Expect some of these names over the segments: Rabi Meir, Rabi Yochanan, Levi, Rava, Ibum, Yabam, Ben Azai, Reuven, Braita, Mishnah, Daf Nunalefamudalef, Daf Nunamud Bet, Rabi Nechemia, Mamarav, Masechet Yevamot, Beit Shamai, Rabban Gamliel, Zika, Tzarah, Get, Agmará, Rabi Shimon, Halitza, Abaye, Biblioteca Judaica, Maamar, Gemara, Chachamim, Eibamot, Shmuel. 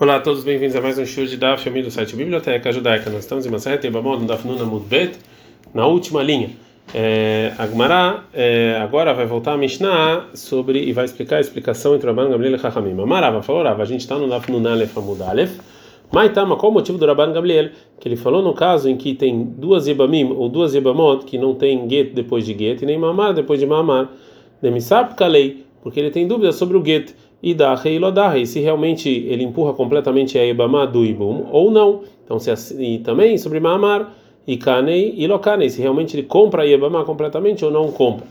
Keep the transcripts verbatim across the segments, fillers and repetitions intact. Olá a todos, bem-vindos a mais um show de Daf Nunamud do site Biblioteca Judaica. Nós estamos em Masechet Yevamot, Daf Nunamud Bet, na última linha. É, Agmará é, agora vai voltar a Mishnah sobre e vai explicar a explicação entre Rabban Gamliel e Chachamim. Mamarav falou, Rav, a gente está no Daf Nunalefamudalef. Mas tá, mas qual o motivo do Rabban Gamliel? Que ele falou no caso em que tem duas Ibamim ou duas Eibamot que não tem Get depois de Get e nem Maamar depois de Maamar. Demissab Kalei, porque ele tem dúvidas sobre o Get. E da rei e se realmente ele empurra completamente a Eibamot do Ibum ou não. Então se e também sobre Maamar e Kanei e Lokanei, se realmente ele compra a Eibamot completamente ou não compra.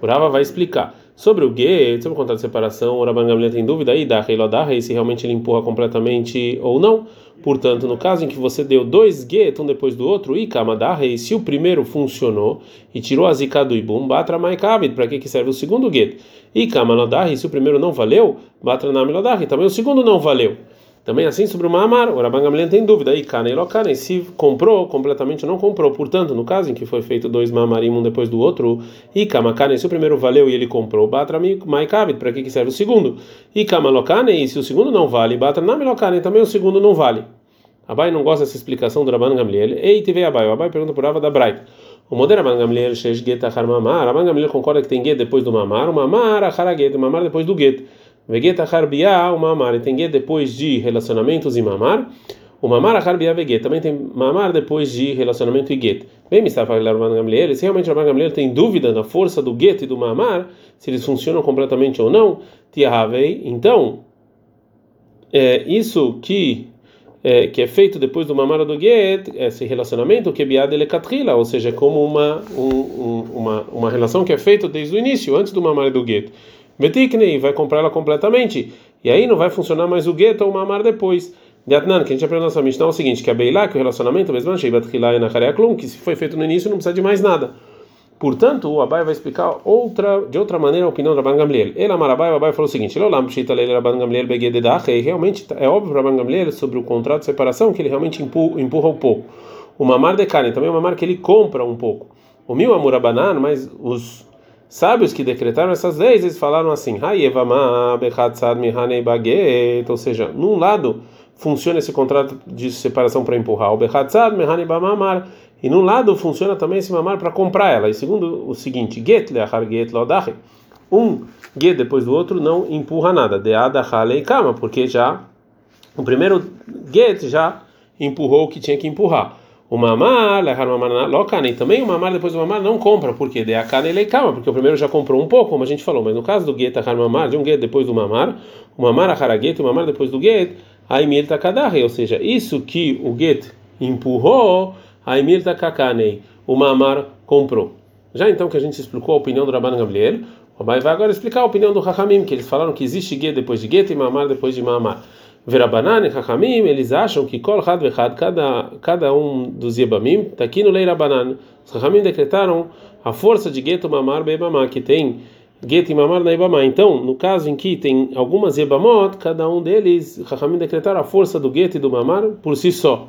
O Rava vai explicar sobre o Get, sobre o contrato de separação. O Rabban Gamliel tem dúvida aí da rei e se realmente ele empurra completamente ou não. Portanto, no caso em que você deu dois Get um depois do outro e Kamadarei, e se o primeiro funcionou e tirou a Zika do Ibum, batra mai kabit, para que que serve o segundo Get? E Kamanodarei, se o primeiro não valeu, batra namilodarei, também o segundo não valeu. Também assim sobre o Maamar, o Rabban Gamliel tem dúvida, e Kanei Lokanei, se comprou completamente ou não comprou. Portanto, no caso em que foi feito dois Maamarim um depois do outro, e Kamakanei, se o primeiro valeu e ele comprou, batra mai kabit, para que que serve o segundo? E Kamalokanei, se o segundo não vale, batra namilokanei, também o segundo não vale. Abaye não gosta dessa explicação do Rabban Gamliel. Ei, teve Abaye. O Abaye pergunta por Ava da Braita. O modelo Rabban Gamliel, Shesh Get Achar Mamar. Rabban Gamliel concorda que tem Get depois do Mamar, o Mamar Achar Get, o Mamar depois do Get. Ve Get Achar Biá, o Mamar. E tem Get depois de relacionamentos e Mamar. O Mamar Achar Biá Ve Get. Também tem Mamar depois de relacionamento e Get. Bem, me está falando Rabban Gamliel. Se realmente Rabban Gamliel tem dúvida na força do Get e do Mamar, se eles funcionam completamente ou não, Tiahavei. Então, é isso que. É, que é feito depois do mamara do get, esse relacionamento que biada ele catrila, ou seja, é como uma um, um, uma uma relação que é feita desde o início, antes do mamara do get. Vetiknei vai comprar ela completamente e aí não vai funcionar mais o get ou o mamar depois. De Atnan, que a gente aprendeu na nossa Mishnah é o seguinte, que a beilá, que o relacionamento mesmo chega batrila e na careaclum, que se foi feito no início não precisa de mais nada. Portanto, o Abaye vai explicar outra, de outra maneira a opinião do Rabban Gamliel. Ele, Amar Abaye, o Abaye falou o seguinte, realmente é óbvio para o Rabban Gamliel sobre o contrato de separação que ele realmente empurra, empurra um pouco. O Mamar de Karen, também é o Mamar que ele compra um pouco. O Mil Amor Abanan, mas os sábios que decretaram essas leis, eles falaram assim, ou seja, num lado funciona esse contrato de separação para empurrar o Bechatzad, Mehane Bamamar, e num lado funciona também esse mamar para comprar ela. E segundo o seguinte, get leachar get laudare, um get depois do outro não empurra nada, deada halei kama, porque já o primeiro get já empurrou o que tinha que empurrar. O mamar leachar mamar lokane, e também o mamar depois do mamar não compra, porque deakane lei kama, porque o primeiro já comprou um pouco, como a gente falou. Mas no caso do get achar mamar, de um get depois do mamar, o mamar achar get, o mamar depois do get aí mil takadare, ou seja, isso que o get empurrou aí mil takakanei, o mamar comprou. Já então que a gente explicou a opinião do Rabban Gamliel, o Abaye vai agora explicar a opinião do Chachamim, que eles falaram que existe get depois de get e mamar depois de mamar. Verabanan e Chachamim, eles acham que kol had vechad, cada cada um dos yebamim, tá aqui no lei Rabanan. Os Chachamim decretaram a força de get, mamar, beibamá, que tem Get e Mamar na Eibamá. Então, no caso em que tem algumas Eibamot, cada um deles, Chachamim decretaram a força do Get e do Mamar por si só.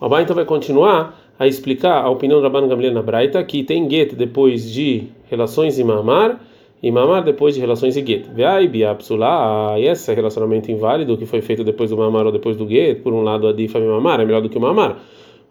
O Abaye então vai continuar a explicar a opinião do Rabban Gamliel na Braita, que tem Get depois de relações e Mamar, e Mamar depois de relações e Get. Veai biapsulá, e esse relacionamento inválido que foi feito depois do Mamar ou depois do Get, por um lado a Difa e Mamar é melhor do que o Mamar.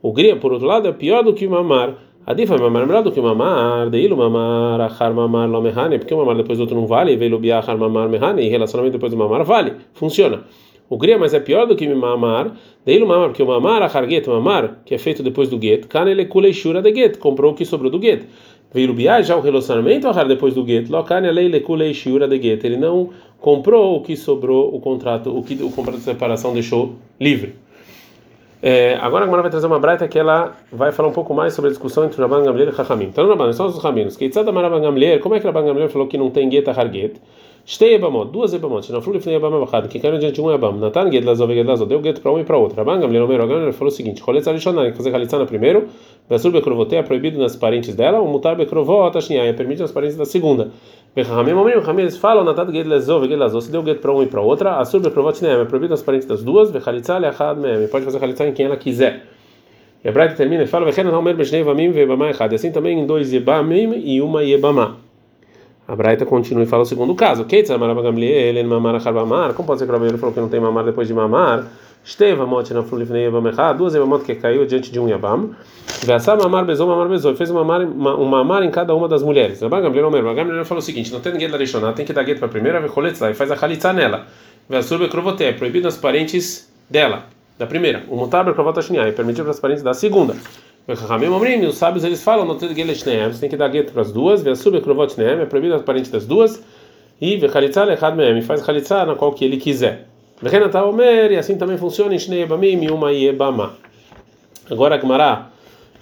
O Gria, por outro lado, é pior do que o Mamar. A difa mamar é melhor do que o mamar, deilo mamar, achar mamar, lo mehane, porque o mamar depois do outro não vale, veio lubiar, achar mamar, mehane, e relacionamento depois do mamar vale, funciona. O gria, mas é pior do que o mamar, deilo mamar, porque o mamar, achar get, mamar, que é feito depois do get, canele kuleshura de get, comprou o que sobrou do get. Veio lubiar, já o relacionamento, achar depois do get, lo canele kuleshura de get, ele não comprou o que sobrou, o contrato, o que o contrato de separação deixou livre. É, agora a Gemara vai trazer uma braita que ela vai falar um pouco mais sobre a discussão entre o Rabban Gamliel e o Chachamim. Então, Rabban, são os Chachamim. Que tzad amar Rabban Gamliel, como é que o Rabban Gamliel falou que não tem get achar get? Shtei Eibamot, duas Eibamot, na flor e fnei Eibam abachad, que caíram diante de um Eibam. Natan get lazo, get lazo, deu get para um e para outro. Rabban Gamliel, o Meiro Gamliel falou o seguinte: Choletz Arishonai, fazer Halitza na primeiro, Vesur Bekrovotei, é proibido nas parentes dela, o Mutar Bekrovot, Ashniai, é permitido nas parentes da segunda. Chachamim, o Chachamim, eles falam, Natan get lazo, get lazo, se deu get para um e para outra, Asur Bekrovot, Ashniai, é proibido nas parentes das duas, Vechalitza, Leachad, Meme, pode fazer Halitza em quem ela quiser. E a Braita termina e fala: Vechenon Homer Beshnei Vamim, Vebamá Echad, assim também em dois Ebamim e uma Ebamá. A Braita continua e fala o segundo caso. Como pode ser que o Rabban falou que não tem Maamar depois de Maamar? Eibamot na Flulifnei Yevamechad, duas Eibamot que caiu diante de um Yabam. Veassá Maamar bezou, Maamar bezou. Fez um Maamar em cada uma das mulheres. Rabban Gamliel Gamliel falou o seguinte: não tem Get da Rishoná, tem que dar Get para a primeira, Halitza, e faz a Halitza nela. Veassur Bekrovote, é proibido aos parentes dela, da primeira. O Mutar Bekrovot Ashniá, é permitido para os parentes da segunda. Os Chachamim Omrim, os sábios, eles falam, não tem Get Leshneem, você tem que dar Get para as duas. Veassur Bekrovot Ashniá, é proibido aos parentes das duas. E Vehalitza Lechad Meem, faz Halitza na qual que ele quiser. E assim também funciona em Shnei Ebamim e uma Ebama. Agora Agmará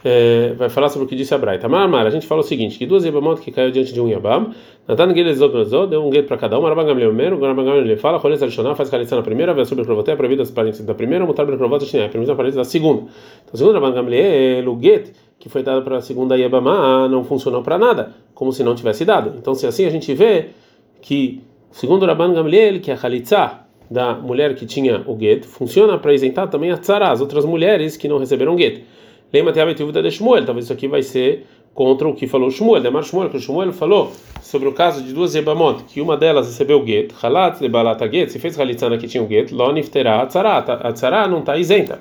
é, vai falar sobre o que disse a Braita. Maamar, a gente fala o seguinte: que duas Ebamot que caiu diante de um Yabam, Natan Gelezot, deu um gueto para cada uma. Rabban Gamliel primeiro, Rabban Gamliel fala, Choleza Rishoná, faz Halitza na primeira, Veassur Bekrovot, é proibido as parentes da primeira, Mutar Bekrovot, Shnei, é proibido as parentes da segunda. Então, segundo Rabban Gamliel, o gueto que foi dado para a segunda Yabama não funcionou para nada, como se não tivesse dado. Então, se assim a gente vê que, segundo Rabban Gamliel, que a Halitza da mulher que tinha o gueto funciona para isentar também a Tzarah, as outras mulheres que não receberam gueto. Lembra até a abertura de Shmuel, talvez isso aqui vai ser contra o que falou Shmuel. Demar Shmuel, que o Shmuel falou sobre o caso de duas Ebamot, que uma delas recebeu o gueto, Halat de Balata gueto, se fez Halitzana que tinha o gueto, Lonifterá Tzarah, a Tzarah não está isenta.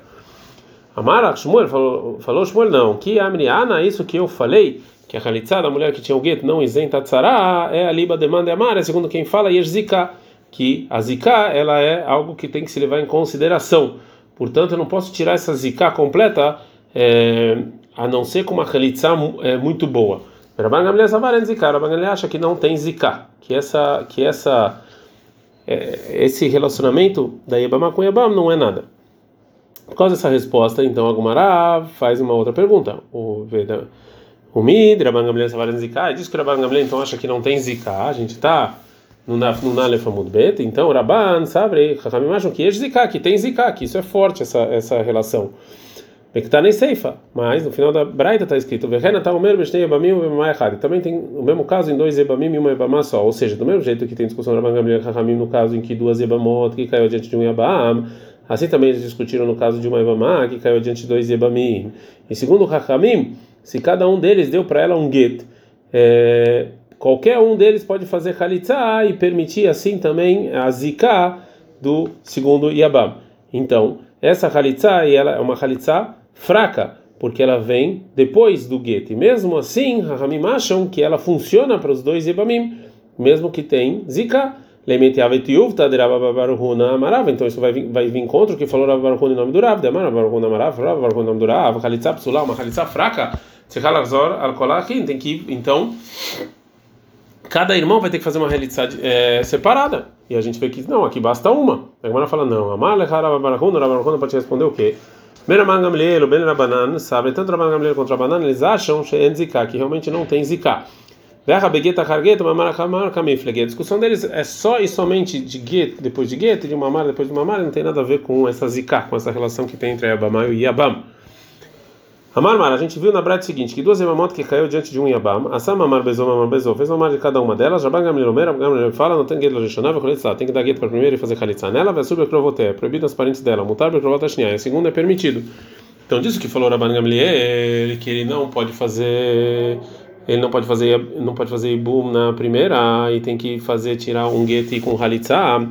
Amara Shmuel, falou, falou Shmuel não, que Amriana, isso que eu falei, que a Halitzá da mulher que tinha o gueto não isenta a Tzarah, é a Liba demanda Amara, segundo quem fala, e Zika, que a Zika ela é algo que tem que se levar em consideração. Portanto, eu não posso tirar essa Zika completa, é, a não ser com uma Halitza é, muito boa. Rabban Gamliel Savarem Zika, Rabban Gamliel acha que não tem Zika, que essa, que essa, é, esse relacionamento da Yebama com Yebam não é nada. Por causa dessa resposta, então, Agmará faz uma outra pergunta. O Veda, o Mid, Rabban Gamliel Savarem Zika, diz que Rabban Gamliel então acha que não tem Zika. A gente está no Daf Nunalefamud Bet, então Rabban sabe, Chachamim acham que é Zika, que tem Zika, que isso é forte, essa essa relação. É que está nem seifa, mas no final da Braita está escrito: Verena tá o mesmo bestei Ebamim e Ebamá errado. Também tem o mesmo caso em dois Ebamim e uma Ebamá só, ou seja, do mesmo jeito que tem discussão Rabban Gamliel e Chachamim no caso em que duas Ebamot que caiu diante de um Yabam, assim também eles discutiram no caso de uma Ebamá que caiu diante de dois Ebamim. E segundo Chachamim, se cada um deles deu para ela um get, é, qualquer um deles pode fazer Halitza e permitir assim também a Zika do segundo Yabam. Então, essa Halitza ela é uma Halitza fraca, porque ela vem depois do gueto. E mesmo assim, Rahamim acham que ela funciona para os dois Yabamim, mesmo que tem Zika. Então, isso vai vir, vai vir contra o que falou Rabi Baruch Hu em nome do Rabi, Rabi Baruch Hu Mamarav, Rabi Baruch Hu em nome do Rabi, Halitza psula, uma Halitza fraca, tem que ir, então. Cada irmão vai ter que fazer uma Halitza é, separada. E a gente vê que não, aqui basta uma. A Gemara fala: não, a Mala Rabban Baruch Hu, Rabban Baruch Hu pode responder o quê? Rabban Gamliel, Ben Rabanan, sabe, tanto Rabban Gamliel quanto Rabanan, eles acham que realmente não tem Zika. A discussão deles é só e somente de gueto depois de gueto, de Mamar depois de Mamar, não tem nada a ver com essa Zika, com essa relação que tem entre Yabamai e Yabam. Amarmar, a gente viu na Braita o seguinte: que duas Ebamot que caiu diante de um Yabam, Assam Mamar bezou, Mamar bezou, fez Mamar de cada uma delas. Rabban Gamliel Meir, Rabban Gamliel fala, não tem gueto lechonável, Halitza, tem que dar gueto para a primeira e fazer Halitza nela, vai subir Krovoté, é proibido aos parentes dela, Mutar Bekrovot Ashniá, a segunda é permitido. Então diz o que falou Rabban Gamliel, que ele não pode fazer, ele não pode fazer, não pode fazer Ibum na primeira e tem que fazer tirar um gueto com Halitza.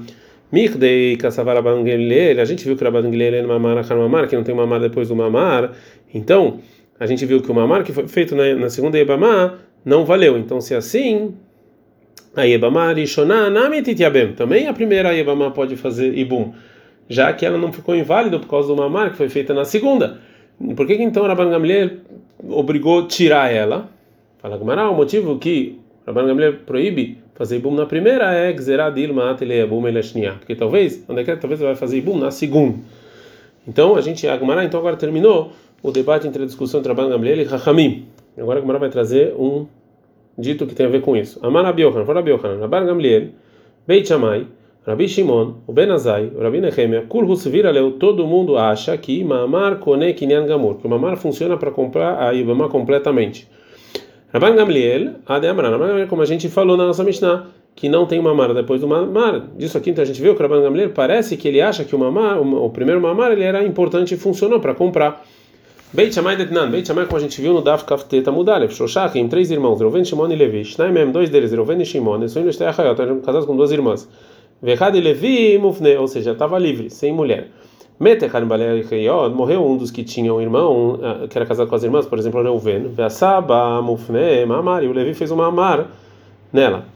Mirdei caçava Rabban Gamliel, a gente viu que Rabban Gamliel é Mamar, Mamar, que não tem Mamar depois do Mamar. Então, a gente viu que o Mamar que foi feito na, na segunda Yebamá não valeu. Então, se assim, a Yebamá Rishoná Namit Yabem, também a primeira Yebamá pode fazer Ibum, já que ela não ficou inválida por causa do Mamar que foi feita na segunda. Por que que então Rabban Gamliel obrigou tirar ela? Fala Gumará, o motivo que Rabban Gamliel proíbe fazer Ibum na primeira é porque talvez, onde é que talvez vai fazer Ibum na segunda. Então a gente, a Gumará então agora terminou o debate entre a discussão entre Rabban Gamliel e Chachamim. Agora a Gumará vai trazer um dito que tem a ver com isso. Amar Rabi Yochanan, fora Rabi Yochanan, Rabban Gamliel, Beit Shamai, Rabi Shimon, o Ben Azai, o Rabi Nechemia, todo mundo acha que Maamar Kone Kinyan Gamur, que o Maamar funciona para comprar a Ibama completamente. Rabban Gamliel, como a gente falou na nossa Mishnah, que não tem Mamar depois do Mamar. Disso aqui então a gente viu que o Rabban Gamliel parece que ele acha que o Mamar, o primeiro Mamar, ele era importante e funcionou para comprar. Beit Shamai detnan, Beit Shamai, como a gente viu no Daf Kafteta Mudalef, Shoshachim, três irmãos, Reuven, Shimon e Levi, Shnaimem, dois deles, Reuven e Shimon, Esoim Lestei Achayot, eram casados com duas irmãs, Vechad e Levi Mufne, ou seja, estava livre, sem mulher. Metechad Balei Achayot, morreu um dos que tinham um irmão, que era casado com as irmãs, por exemplo, Reuven, Veasaba Mufne, Maamar, e o Levi fez um Maamar nela.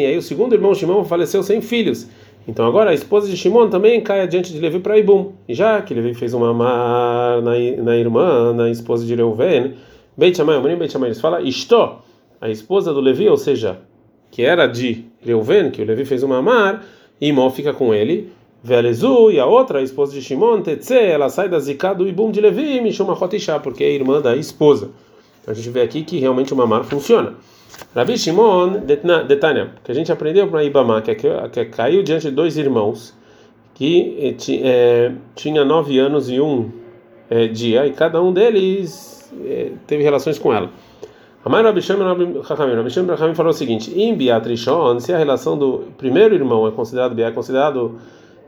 Aí o segundo irmão Shimon faleceu sem filhos. Então agora a esposa de Shimon também cai adiante de Levi para Ibum. E já que Levi fez uma mar na, na irmã, na esposa de Reuven, Beit Shamai, o menino Beit Shamai, eles falam Istó, a esposa do Levi, ou seja, que era de Reuven, que o Levi fez uma mar, e Imó fica com ele, Velezu, e a outra, a esposa de Shimon, Tetze, ela sai da Zika do Ibum de Levi e me chama Hotishá, porque é irmã da esposa. Então a gente vê aqui que realmente o mamar funciona. Rabi Shimon detanya, que a gente aprendeu para Eibamot, que, que caiu diante de dois irmãos que é, tinha nove anos e um é, dia, e cada um deles é, teve relações com ela. A mãe Rabi Shimon Rabi falou o seguinte: "Im biatrishon, se a relação do primeiro irmão é considerado é considerado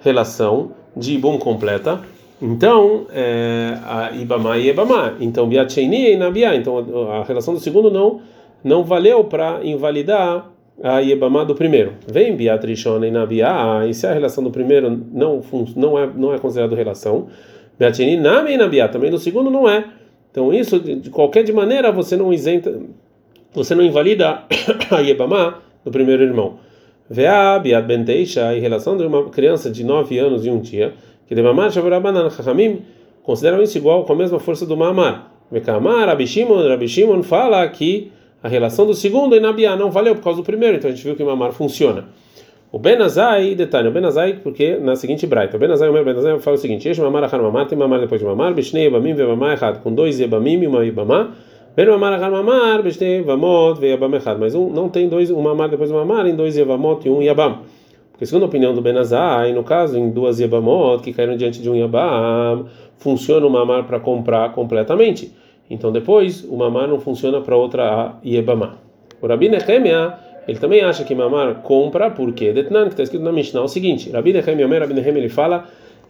relação de Ibum completa, então é, a Eibamot e Eibamot, então biatcheni e nabia, então a relação do segundo não não valeu para invalidar a Eibamot do primeiro. Vem Beatrichona e Nabiá, e se a relação do primeiro não, não é, não é considerada relação, Beatini Nami e Nabiá, também do segundo não é. Então isso, de qualquer de maneira, você não isenta, você não invalida a Eibamot do primeiro irmão. Vea Beat Benteixa, em relação de uma criança de nove anos e um dia, que de Mamar Shavurabanan Chachamim, consideram isso igual com a mesma força do Mamar. Mekamar, Rabi Shimon, Rabi Shimon fala que a relação do segundo e Nabiá não valeu por causa do primeiro, então a gente viu que o Maamar funciona. O Ben Azai, detalhe, o Ben Azai, porque na seguinte Braita, o Ben Azai, o Ben Azai fala o seguinte: Este Maamar achar Maamar, tem Maamar depois de Maamar, Bishnei Yabamim, Vebamá errado, com dois Yabamim e uma Yabamá, Ben Maamar achar Maamar, Bishnei Yevamot, Veyabam errado, mas um, não tem dois, um Maamar depois de Maamar, em dois Yevamot e um Yabam. Porque, segundo a opinião do Ben Azai, no caso, em duas Yebamot que caíram diante de um Yabam, funciona o Maamar para comprar completamente. Então depois o mamar não funciona para outra Eibamot. O Rabi Nechemia, ele também acha que mamar compra porque detnan, que está escrito na Mishnah o seguinte: Rabi Nechemia, o Rabi Nechemia, ele fala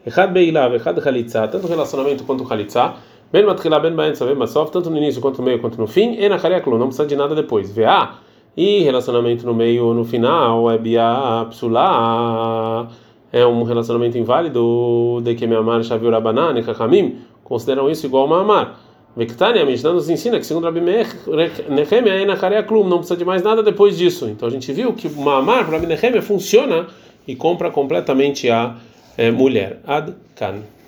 Echad beilav, Echad Halitza, tanto relacionamento quanto Halitza, ben matchila ben baensa ben masof, tanto no início quanto no meio quanto no fim, e na chariaklu, não precisa de nada depois. Va e relacionamento no meio ou no final é bia psula, é um relacionamento inválido de que mamar shaviu rabanan e chachamim consideram isso igual mamar. Vectania, a Mishnah nos ensina que, segundo Rabi Meir, Nechemia é na Caria Klum, não precisa de mais nada depois disso. Então a gente viu que o Maamar, Rabi Nechemia, funciona e compra completamente a é, mulher. Ad Kan.